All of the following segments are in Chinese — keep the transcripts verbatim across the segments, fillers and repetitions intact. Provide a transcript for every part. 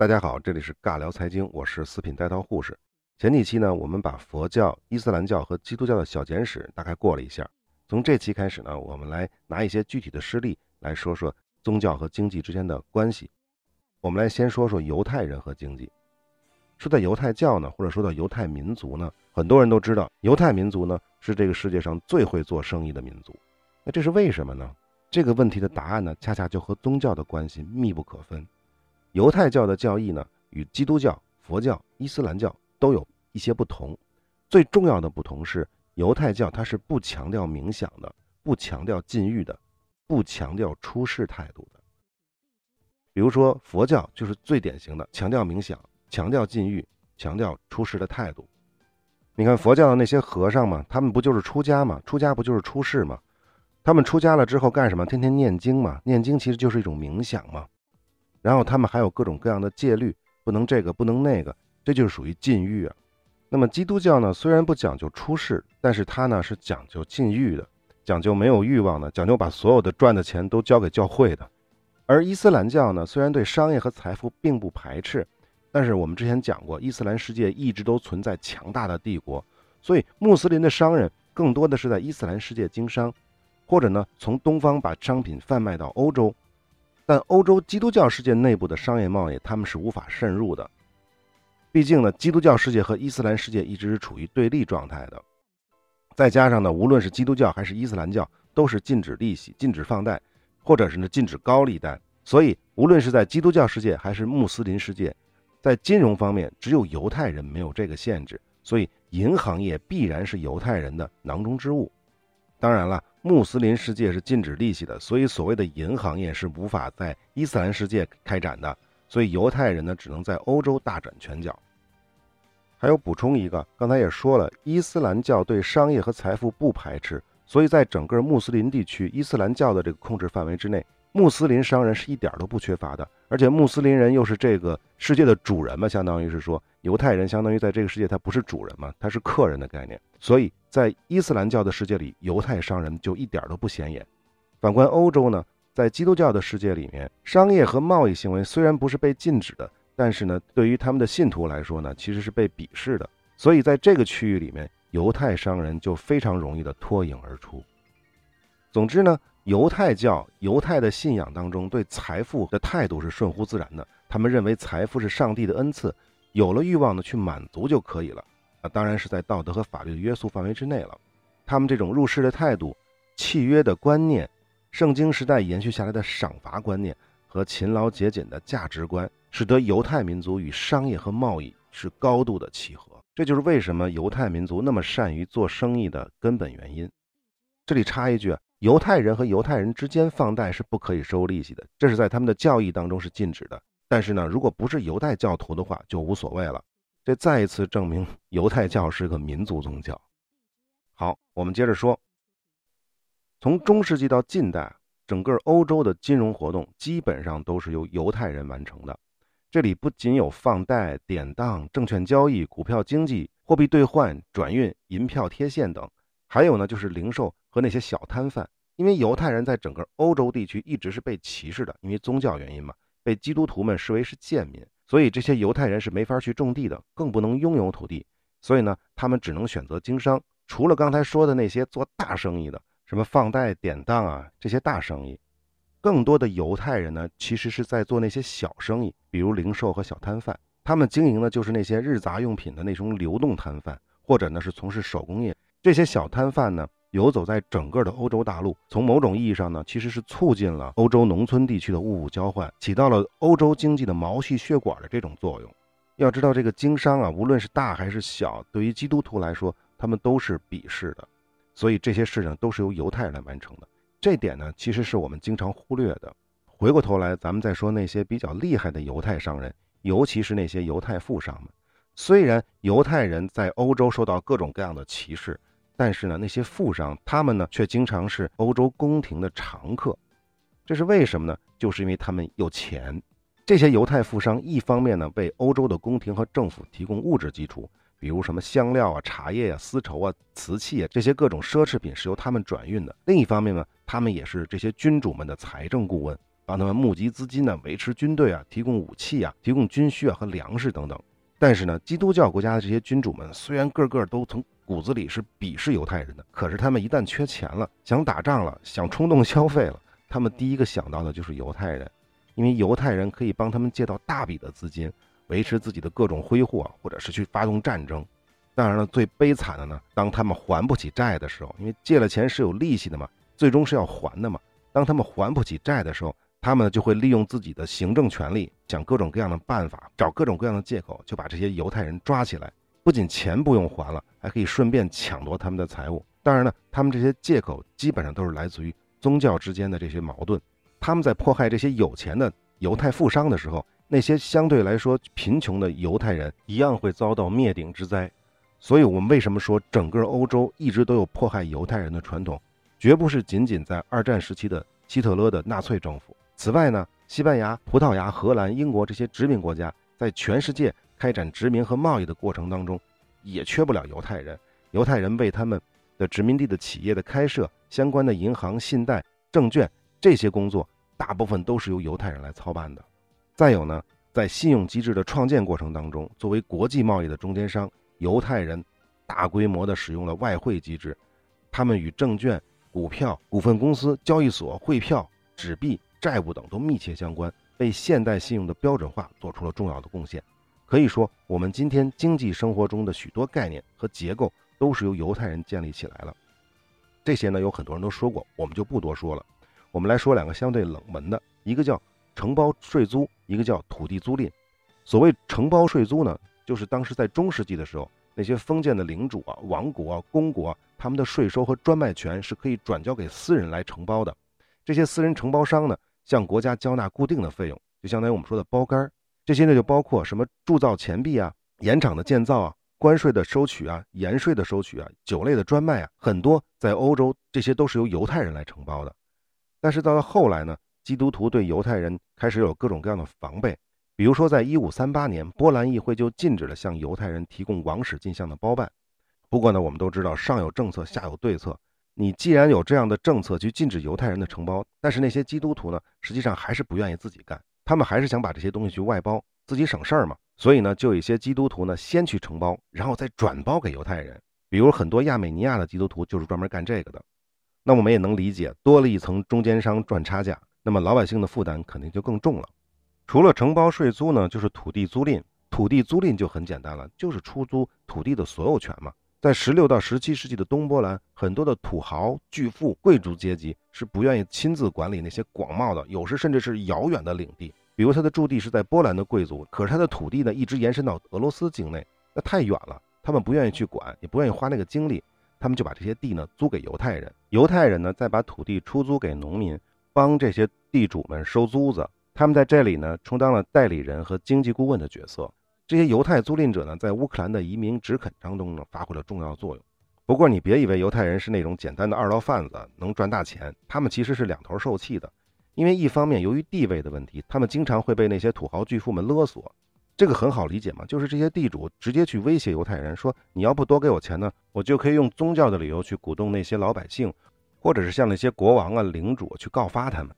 大家好，这里是尬聊财经，我是四品带刀护士。前几期呢，我们把佛教、伊斯兰教和基督教的小简史大概过了一下。从这期开始呢，我们来拿一些具体的事例来说说宗教和经济之间的关系。我们来先说说犹太人和经济。说到犹太教呢，或者说到犹太民族呢，很多人都知道，犹太民族呢是这个世界上最会做生意的民族。那这是为什么呢？这个问题的答案呢，恰恰就和宗教的关系密不可分。犹太教的教义呢，与基督教、佛教、伊斯兰教都有一些不同。最重要的不同是，犹太教它是不强调冥想的，不强调禁欲的，不强调出世态度的。比如说佛教就是最典型的，强调冥想，强调禁欲，强调出世的态度。你看佛教的那些和尚嘛，他们不就是出家嘛，出家不就是出世嘛？他们出家了之后干什么？天天念经嘛，念经其实就是一种冥想嘛。然后他们还有各种各样的戒律，不能这个不能那个，这就是属于禁欲啊。那么基督教呢，虽然不讲究出世，但是它呢是讲究禁欲的，讲究没有欲望的，讲究把所有的赚的钱都交给教会的。而伊斯兰教呢，虽然对商业和财富并不排斥，但是我们之前讲过，伊斯兰世界一直都存在强大的帝国，所以穆斯林的商人更多的是在伊斯兰世界经商，或者呢从东方把商品贩卖到欧洲。但欧洲基督教世界内部的商业贸易他们是无法渗入的，毕竟呢基督教世界和伊斯兰世界一直是处于对立状态的。再加上呢，无论是基督教还是伊斯兰教都是禁止利息、禁止放贷，或者是呢禁止高利贷，所以无论是在基督教世界还是穆斯林世界，在金融方面只有犹太人没有这个限制，所以银行业必然是犹太人的囊中之物。当然了，穆斯林世界是禁止利息的，所以所谓的银行业是无法在伊斯兰世界开展的，所以犹太人呢只能在欧洲大展拳脚。还有补充一个，刚才也说了，伊斯兰教对商业和财富不排斥，所以在整个穆斯林地区，伊斯兰教的这个控制范围之内，穆斯林商人是一点都不缺乏的。而且穆斯林人又是这个世界的主人嘛，相当于是说犹太人相当于在这个世界他不是主人嘛，他是客人的概念，所以在伊斯兰教的世界里，犹太商人就一点都不显眼。反观欧洲呢，在基督教的世界里面，商业和贸易行为虽然不是被禁止的，但是呢对于他们的信徒来说呢其实是被鄙视的，所以在这个区域里面，犹太商人就非常容易的脱颖而出。总之呢，犹太教、犹太的信仰当中对财富的态度是顺乎自然的，他们认为财富是上帝的恩赐，有了欲望的去满足就可以了，啊，当然是在道德和法律的约束范围之内了。他们这种入世的态度、契约的观念、圣经时代延续下来的赏罚观念和勤劳节俭的价值观，使得犹太民族与商业和贸易是高度的契合，这就是为什么犹太民族那么善于做生意的根本原因。这里插一句，犹太人和犹太人之间放贷是不可以收利息的，这是在他们的教义当中是禁止的。但是呢，如果不是犹太教徒的话，就无所谓了。这再一次证明犹太教是个民族宗教。好，我们接着说，从中世纪到近代，整个欧洲的金融活动基本上都是由犹太人完成的。这里不仅有放贷、典当、证券交易、股票经济、货币兑换、转运、银票贴现等，还有呢就是零售和那些小摊贩。因为犹太人在整个欧洲地区一直是被歧视的，因为宗教原因嘛，被基督徒们视为是贱民，所以这些犹太人是没法去种地的，更不能拥有土地，所以呢他们只能选择经商。除了刚才说的那些做大生意的，什么放贷、典当啊，这些大生意，更多的犹太人呢其实是在做那些小生意，比如零售和小摊贩。他们经营的就是那些日杂用品的那种流动摊贩，或者呢是从事手工业。这些小摊贩呢游走在整个的欧洲大陆，从某种意义上呢其实是促进了欧洲农村地区的物物交换，起到了欧洲经济的毛细血管的这种作用。要知道这个经商啊，无论是大还是小，对于基督徒来说他们都是鄙视的，所以这些事情都是由犹太人来完成的。这点呢其实是我们经常忽略的。回过头来咱们再说那些比较厉害的犹太商人，尤其是那些犹太富商们。虽然犹太人在欧洲受到各种各样的歧视，但是呢那些富商他们呢却经常是欧洲宫廷的常客。这是为什么呢？就是因为他们有钱。这些犹太富商一方面呢为欧洲的宫廷和政府提供物质基础，比如什么香料啊、茶叶啊、丝绸啊、瓷器啊，这些各种奢侈品是由他们转运的。另一方面呢，他们也是这些君主们的财政顾问，帮他们募集资金呢，维持军队啊，提供武器啊，提供军需啊和粮食等等。但是呢，基督教国家的这些君主们虽然个个都从骨子里是鄙视犹太人的，可是他们一旦缺钱了，想打仗了，想冲动消费了，他们第一个想到的就是犹太人，因为犹太人可以帮他们借到大笔的资金，维持自己的各种挥霍，或者是去发动战争。当然了，最悲惨的呢，当他们还不起债的时候，因为借了钱是有利息的嘛，最终是要还的嘛。当他们还不起债的时候，他们就会利用自己的行政权力，想各种各样的办法，找各种各样的借口，就把这些犹太人抓起来。不仅钱不用还了，还可以顺便抢夺他们的财物。当然了，他们这些借口基本上都是来自于宗教之间的这些矛盾。他们在迫害这些有钱的犹太富商的时候，那些相对来说贫穷的犹太人一样会遭到灭顶之灾。所以我们为什么说整个欧洲一直都有迫害犹太人的传统，绝不是仅仅在二战时期的希特勒的纳粹政府。此外呢，西班牙、葡萄牙、荷兰、英国这些殖民国家在全世界开展殖民和贸易的过程当中，也缺不了犹太人。犹太人为他们的殖民地的企业的开设、相关的银行、信贷、证券这些工作，大部分都是由犹太人来操办的。再有呢，在信用机制的创建过程当中，作为国际贸易的中间商，犹太人大规模的使用了外汇机制，他们与证券、股票、股份公司、交易所、汇票、纸币、债务等都密切相关，被现代信用的标准化做出了重要的贡献。可以说，我们今天经济生活中的许多概念和结构都是由犹太人建立起来了。这些呢，有很多人都说过，我们就不多说了。我们来说两个相对冷门的，一个叫承包税租，一个叫土地租赁。所谓承包税租呢，就是当时在中世纪的时候，那些封建的领主啊、王国啊、公国啊，他们的税收和专卖权是可以转交给私人来承包的。这些私人承包商呢，向国家交纳固定的费用，就相当于我们说的包干。这些呢，就包括什么铸造钱币啊、盐场的建造啊、关税的收取啊、盐税的收取啊、酒类的专卖啊，很多在欧洲这些都是由犹太人来承包的。但是到了后来呢，基督徒对犹太人开始有各种各样的防备。比如说，在一五三八年，波兰议会就禁止了向犹太人提供王室进项的包办。不过呢，我们都知道上有政策下有对策，你既然有这样的政策去禁止犹太人的承包，但是那些基督徒呢，实际上还是不愿意自己干，他们还是想把这些东西去外包，自己省事儿嘛。所以呢，就有一些基督徒呢先去承包，然后再转包给犹太人。比如很多亚美尼亚的基督徒就是专门干这个的。那我们也能理解，多了一层中间商赚差价，那么老百姓的负担肯定就更重了。除了承包税租呢，就是土地租赁。土地租赁就很简单了，就是出租土地的所有权嘛。在十六到十七世纪的东波兰，很多的土豪、巨富、贵族阶级是不愿意亲自管理那些广袤的，有时甚至是遥远的领地。比如他的驻地是在波兰的贵族，可是他的土地呢一直延伸到俄罗斯境内，那太远了，他们不愿意去管，也不愿意花那个精力，他们就把这些地呢租给犹太人。犹太人呢再把土地出租给农民，帮这些地主们收租子。他们在这里呢充当了代理人和经济顾问的角色。这些犹太租赁者呢，在乌克兰的移民直垦当中呢发挥了重要作用。不过你别以为犹太人是那种简单的二道贩子，能赚大钱，他们其实是两头受气的。因为一方面由于地位的问题，他们经常会被那些土豪巨富们勒索。这个很好理解嘛，就是这些地主直接去威胁犹太人，说你要不多给我钱呢，我就可以用宗教的理由去鼓动那些老百姓，或者是向那些国王啊、领主去告发他们。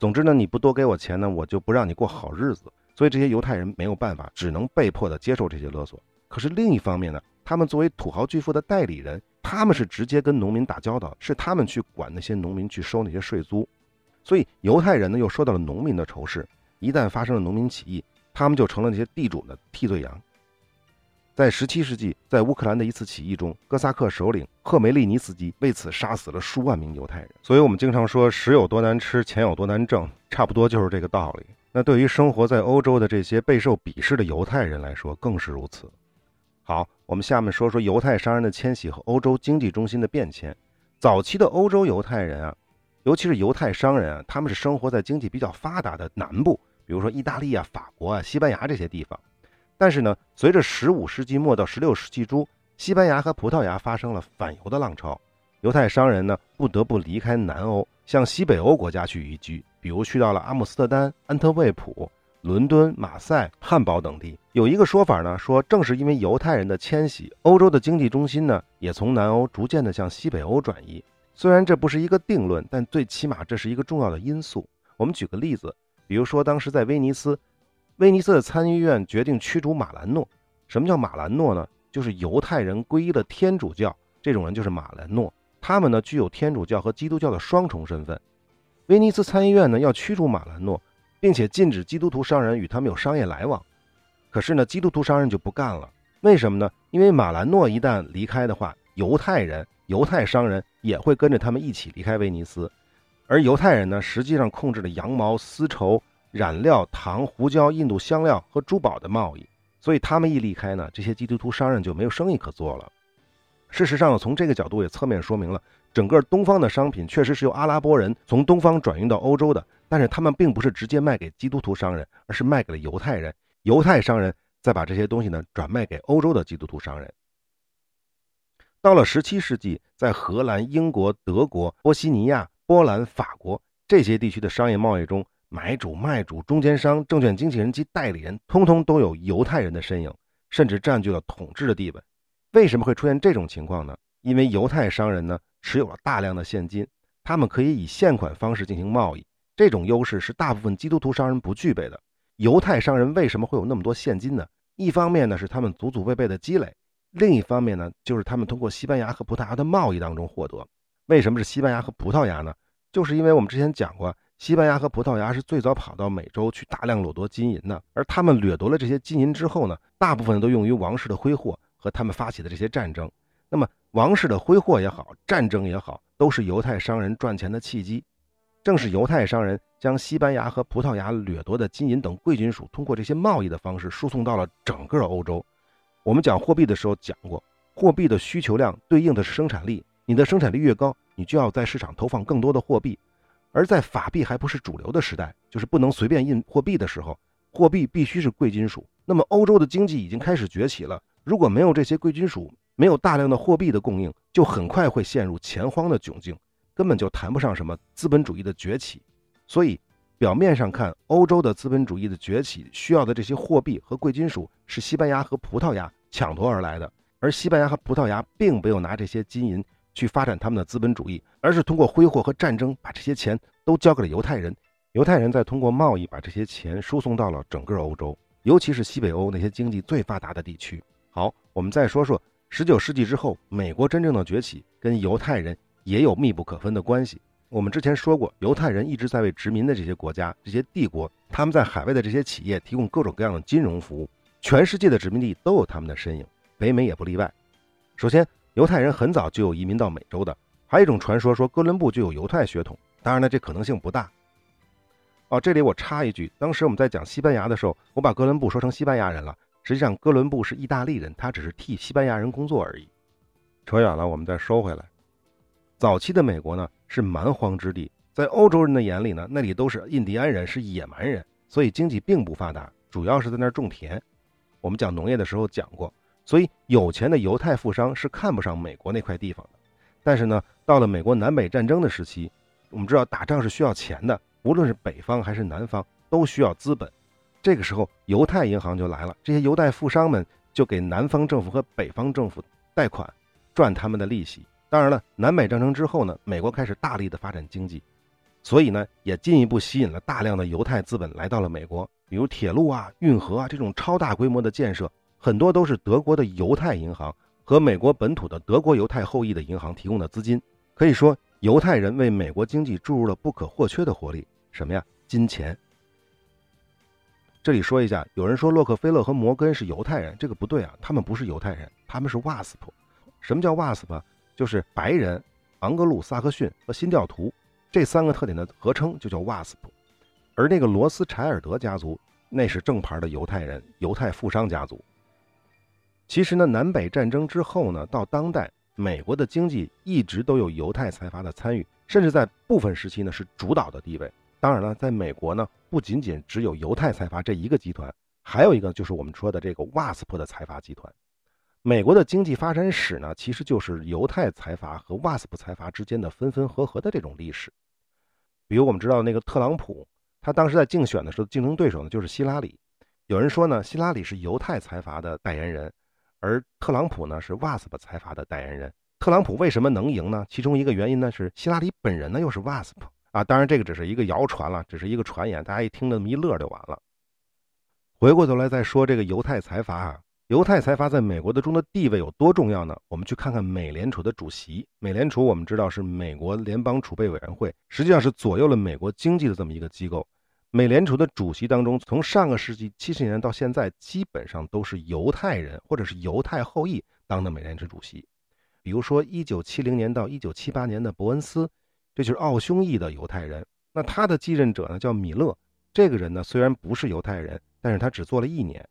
总之呢，你不多给我钱呢，我就不让你过好日子。所以这些犹太人没有办法，只能被迫的接受这些勒索。可是另一方面呢，他们作为土豪巨富的代理人，他们是直接跟农民打交道，是他们去管那些农民去收那些税租。所以犹太人呢又受到了农民的仇视，一旦发生了农民起义，他们就成了那些地主的替罪羊。在十七世纪，在乌克兰的一次起义中，哥萨克首领赫梅利尼斯基为此杀死了数万名犹太人。所以我们经常说食有多难吃，钱有多难挣，差不多就是这个道理。那对于生活在欧洲的这些备受鄙视的犹太人来说更是如此。好，我们下面说说犹太商人的迁徙和欧洲经济中心的变迁。早期的欧洲犹太人啊，尤其是犹太商人啊，他们是生活在经济比较发达的南部，比如说意大利啊、法国啊、西班牙这些地方。但是呢，随着十五世纪末到十六世纪初，西班牙和葡萄牙发生了反犹的浪潮，犹太商人呢不得不离开南欧，向西北欧国家去移居，比如去到了阿姆斯特丹、安特卫普、伦敦、马赛、汉堡等地。有一个说法呢，说正是因为犹太人的迁徙，欧洲的经济中心呢也从南欧逐渐的向西北欧转移。虽然这不是一个定论，但最起码这是一个重要的因素。我们举个例子，比如说当时在威尼斯，威尼斯的参议院决定驱逐马兰诺。什么叫马兰诺呢？就是犹太人皈依了天主教，这种人就是马兰诺。他们呢具有天主教和基督教的双重身份。威尼斯参议院呢要驱逐马兰诺，并且禁止基督徒商人与他们有商业来往。可是呢，基督徒商人就不干了，为什么呢？因为马兰诺一旦离开的话，犹太人、犹太商人也会跟着他们一起离开威尼斯。而犹太人呢，实际上控制了羊毛、丝绸、染料、糖、胡椒、印度香料和珠宝的贸易，所以他们一离开呢，这些基督徒商人就没有生意可做了。事实上，从这个角度也侧面说明了，整个东方的商品确实是由阿拉伯人从东方转运到欧洲的，但是他们并不是直接卖给基督徒商人，而是卖给了犹太人，犹太商人再把这些东西呢转卖给欧洲的基督徒商人。到了十七世纪，在荷兰、英国、德国、波西尼亚、波兰、法国这些地区的商业贸易中，买主、卖主、中间商、证券经纪人及代理人通通都有犹太人的身影，甚至占据了统治的地位。为什么会出现这种情况呢？因为犹太商人呢持有了大量的现金，他们可以以现款方式进行贸易，这种优势是大部分基督徒商人不具备的。犹太商人为什么会有那么多现金呢？一方面呢是他们祖祖辈辈的积累，另一方面呢就是他们通过西班牙和葡萄牙的贸易当中获得。为什么是西班牙和葡萄牙呢？就是因为我们之前讲过，西班牙和葡萄牙是最早跑到美洲去大量掠夺金银的，而他们掠夺了这些金银之后呢，大部分都用于王室的挥霍和他们发起的这些战争。那么王室的挥霍也好，战争也好，都是犹太商人赚钱的契机。正是犹太商人将西班牙和葡萄牙掠夺的金银等贵金属通过这些贸易的方式输送到了整个欧洲。我们讲货币的时候讲过，货币的需求量对应的是生产力，你的生产力越高，你就要在市场投放更多的货币。而在法币还不是主流的时代，就是不能随便印货币的时候，货币必须是贵金属。那么欧洲的经济已经开始崛起了，如果没有这些贵金属，没有大量的货币的供应，就很快会陷入钱荒的窘境，根本就谈不上什么资本主义的崛起。所以表面上看，欧洲的资本主义的崛起需要的这些货币和贵金属是西班牙和葡萄牙抢夺而来的，而西班牙和葡萄牙并没有拿这些金银去发展他们的资本主义，而是通过挥霍和战争把这些钱都交给了犹太人，犹太人再通过贸易把这些钱输送到了整个欧洲，尤其是西北欧那些经济最发达的地区。好，我们再说说十九世纪之后美国真正的崛起跟犹太人也有密不可分的关系。我们之前说过，犹太人一直在为殖民的这些国家、这些帝国，他们在海外的这些企业提供各种各样的金融服务，全世界的殖民地都有他们的身影，北美也不例外。首先，犹太人很早就有移民到美洲的，还有一种传说说哥伦布就有犹太血统，当然了，这可能性不大。哦，这里我插一句，当时我们在讲西班牙的时候，我把哥伦布说成西班牙人了，实际上哥伦布是意大利人，他只是替西班牙人工作而已。扯远了，我们再收回来。早期的美国呢是蛮荒之地，在欧洲人的眼里呢，那里都是印第安人，是野蛮人，所以经济并不发达，主要是在那儿种田。我们讲农业的时候讲过，所以有钱的犹太富商是看不上美国那块地方的。但是呢，到了美国南北战争的时期，我们知道打仗是需要钱的，无论是北方还是南方都需要资本。这个时候犹太银行就来了，这些犹太富商们就给南方政府和北方政府贷款，赚他们的利息。当然了，南北战争之后呢，美国开始大力的发展经济，所以呢也进一步吸引了大量的犹太资本来到了美国，比如铁路啊、运河啊，这种超大规模的建设很多都是德国的犹太银行和美国本土的德国犹太后裔的银行提供的资金。可以说犹太人为美国经济注入了不可或缺的活力。什么呀？金钱。这里说一下，有人说洛克菲勒和摩根是犹太人，这个不对啊，他们不是犹太人，他们是 W A S P。 什么叫 W A S P？ 就是白人、盎格鲁撒克逊和新教徒，这三个特点的合称就叫 W A S P。 而那个罗斯柴尔德家族，那是正牌的犹太人，犹太富商家族。其实呢，南北战争之后呢，到当代美国的经济一直都有犹太财阀的参与，甚至在部分时期呢是主导的地位。当然了，在美国呢不仅仅只有犹太财阀这一个集团，还有一个就是我们说的这个 W A S P 的财阀集团。美国的经济发展史呢，其实就是犹太财阀和 W A S P 财阀之间的分分合合的这种历史。比如我们知道那个特朗普，他当时在竞选的时候竞争对手呢就是希拉里，有人说呢希拉里是犹太财阀的代言人，而特朗普呢是 W A S P 财阀的代言人。特朗普为什么能赢呢？其中一个原因呢是希拉里本人呢又是 W A S P 啊，当然这个只是一个谣传了，只是一个传言，大家一听那么一乐就完了。回过头来再说这个犹太财阀啊，犹太财阀在美国的中的地位有多重要呢？我们去看看美联储的主席。美联储我们知道是美国联邦储备委员会，实际上是左右了美国经济的这么一个机构。美联储的主席当中，从上个世纪七十年到现在，基本上都是犹太人或者是犹太后裔当的美联储主席。比如说一九七零年到一九七八年的伯恩斯，这就是奥匈裔的犹太人。那他的继任者呢叫米勒，这个人呢虽然不是犹太人，但是他只做了一年。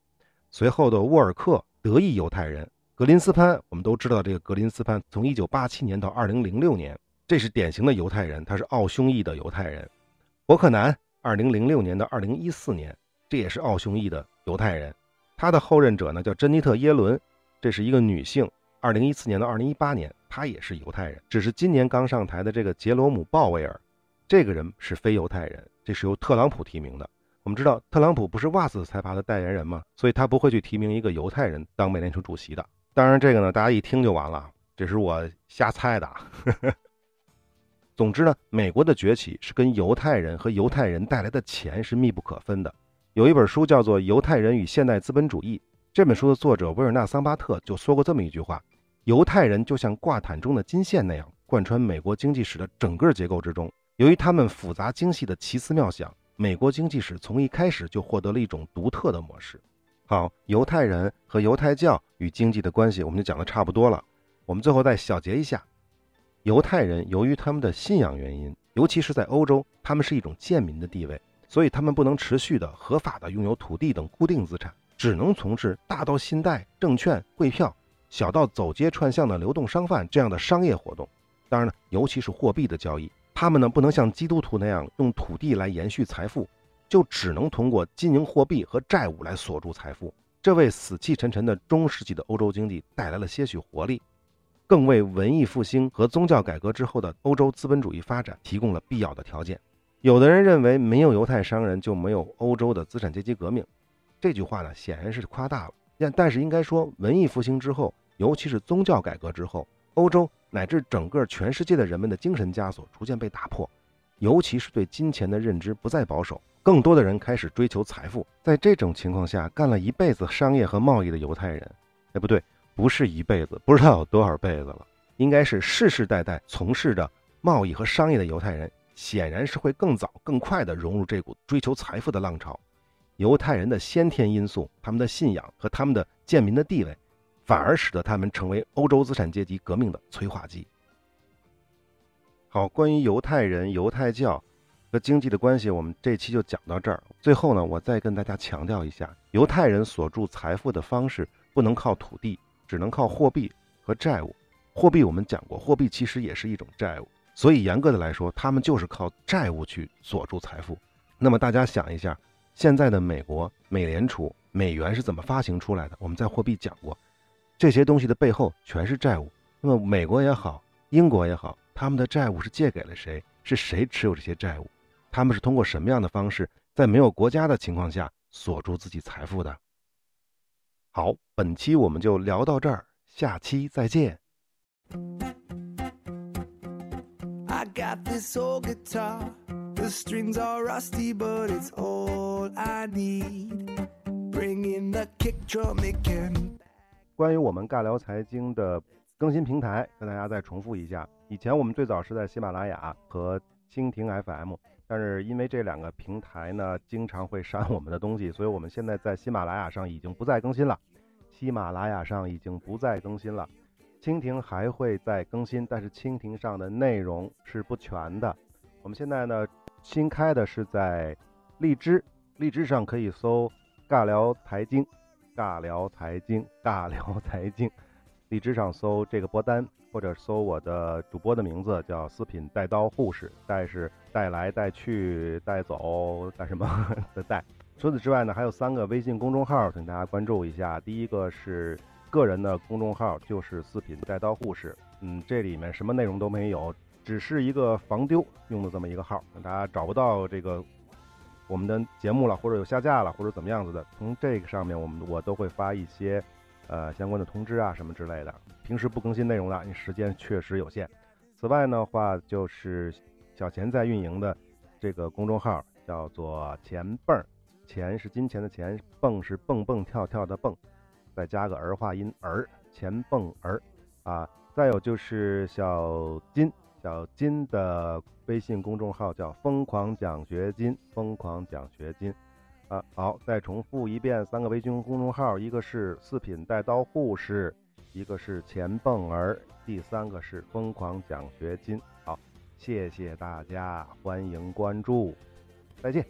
随后的沃尔克，德裔犹太人。格林斯潘，我们都知道这个格林斯潘，从一九八七年到二零零六年，这是典型的犹太人，他是奥匈裔的犹太人。伯克南，二零零六年到二零一四年，这也是奥匈裔的犹太人。他的后任者呢叫珍妮特·耶伦，这是一个女性，二零一四年到二零一八年，她也是犹太人。只是今年刚上台的这个杰罗姆·鲍威尔，这个人是非犹太人，这是由特朗普提名的。我们知道特朗普不是袜子财阀的代言人吗？所以他不会去提名一个犹太人当美联储主席的。当然这个呢大家一听就完了，这是我瞎猜的呵呵。总之呢，美国的崛起是跟犹太人和犹太人带来的钱是密不可分的。有一本书叫做《犹太人与现代资本主义》，这本书的作者维尔纳·桑巴特就说过这么一句话，犹太人就像挂毯中的金线那样贯穿美国经济史的整个结构之中。由于他们复杂精细的奇思妙想，美国经济史从一开始就获得了一种独特的模式。好，犹太人和犹太教与经济的关系我们就讲得差不多了，我们最后再小结一下。犹太人由于他们的信仰原因，尤其是在欧洲，他们是一种贱民的地位，所以他们不能持续的合法的拥有土地等固定资产，只能从事大到信贷、证券、汇票，小到走街串巷的流动商贩这样的商业活动。当然了，尤其是货币的交易，他们呢不能像基督徒那样用土地来延续财富，就只能通过金银货币和债务来锁住财富。这为死气沉沉的中世纪的欧洲经济带来了些许活力，更为文艺复兴和宗教改革之后的欧洲资本主义发展提供了必要的条件。有的人认为没有犹太商人就没有欧洲的资产阶级革命，这句话呢显然是夸大了，但是应该说文艺复兴之后，尤其是宗教改革之后，欧洲乃至整个全世界的人们的精神枷锁逐渐被打破，尤其是对金钱的认知不再保守，更多的人开始追求财富。在这种情况下，干了一辈子商业和贸易的犹太人，哎，不对，不是一辈子，不知道有多少辈子了，应该是世世代代从事着贸易和商业的犹太人，显然是会更早更快地融入这股追求财富的浪潮。犹太人的先天因素，他们的信仰和他们的贱民的地位，反而使得他们成为欧洲资产阶级革命的催化剂。好，关于犹太人、犹太教和经济的关系，我们这期就讲到这儿。最后呢，我再跟大家强调一下，犹太人锁住财富的方式不能靠土地，只能靠货币和债务。货币我们讲过，货币其实也是一种债务，所以严格的来说，他们就是靠债务去锁住财富。那么大家想一下，现在的美国、美联储、美元是怎么发行出来的？我们在货币讲过，这些东西的背后全是债务。那么美国也好，英国也好，他们的债务是借给了谁？是谁持有这些债务？他们是通过什么样的方式，在没有国家的情况下锁住自己财富的？好，本期我们就聊到这儿，下期再见。I got this old guitar, the strings are rusty, but it's all I need. Bring in the kick drum again.关于我们尬聊财经的更新平台，跟大家再重复一下，以前我们最早是在喜马拉雅和蜻蜓 F M， 但是因为这两个平台呢经常会删我们的东西，所以我们现在在喜马拉雅上已经不再更新了，喜马拉雅上已经不再更新了，蜻蜓还会再更新，但是蜻蜓上的内容是不全的。我们现在呢新开的是在荔枝，荔枝上可以搜尬聊财经，尬聊财经，尬聊财经，荔枝上搜这个播单，或者搜我的主播的名字叫四品带刀护士，带是带来带去带走带什么的带。除此之外呢，还有三个微信公众号，请大家关注一下。第一个是个人的公众号，就是四品带刀护士，嗯，这里面什么内容都没有，只是一个防丢用的这么一个号，大家找不到这个我们的节目了，或者有下架了，或者怎么样子的，从这个上面我们我都会发一些呃相关的通知啊什么之类的，平时不更新内容了，因为时间确实有限。此外的话，就是小钱在运营的这个公众号叫做钱蹦，钱是金钱的钱，蹦是蹦蹦跳跳的蹦，再加个儿化音儿，钱蹦儿啊。再有就是小金，小金的微信公众号叫疯狂奖学金，疯狂奖学金啊。好，再重复一遍三个微信公众号，一个是四品带刀护士，一个是钱蹦儿，第三个是疯狂奖学金。好，谢谢大家，欢迎关注，再见。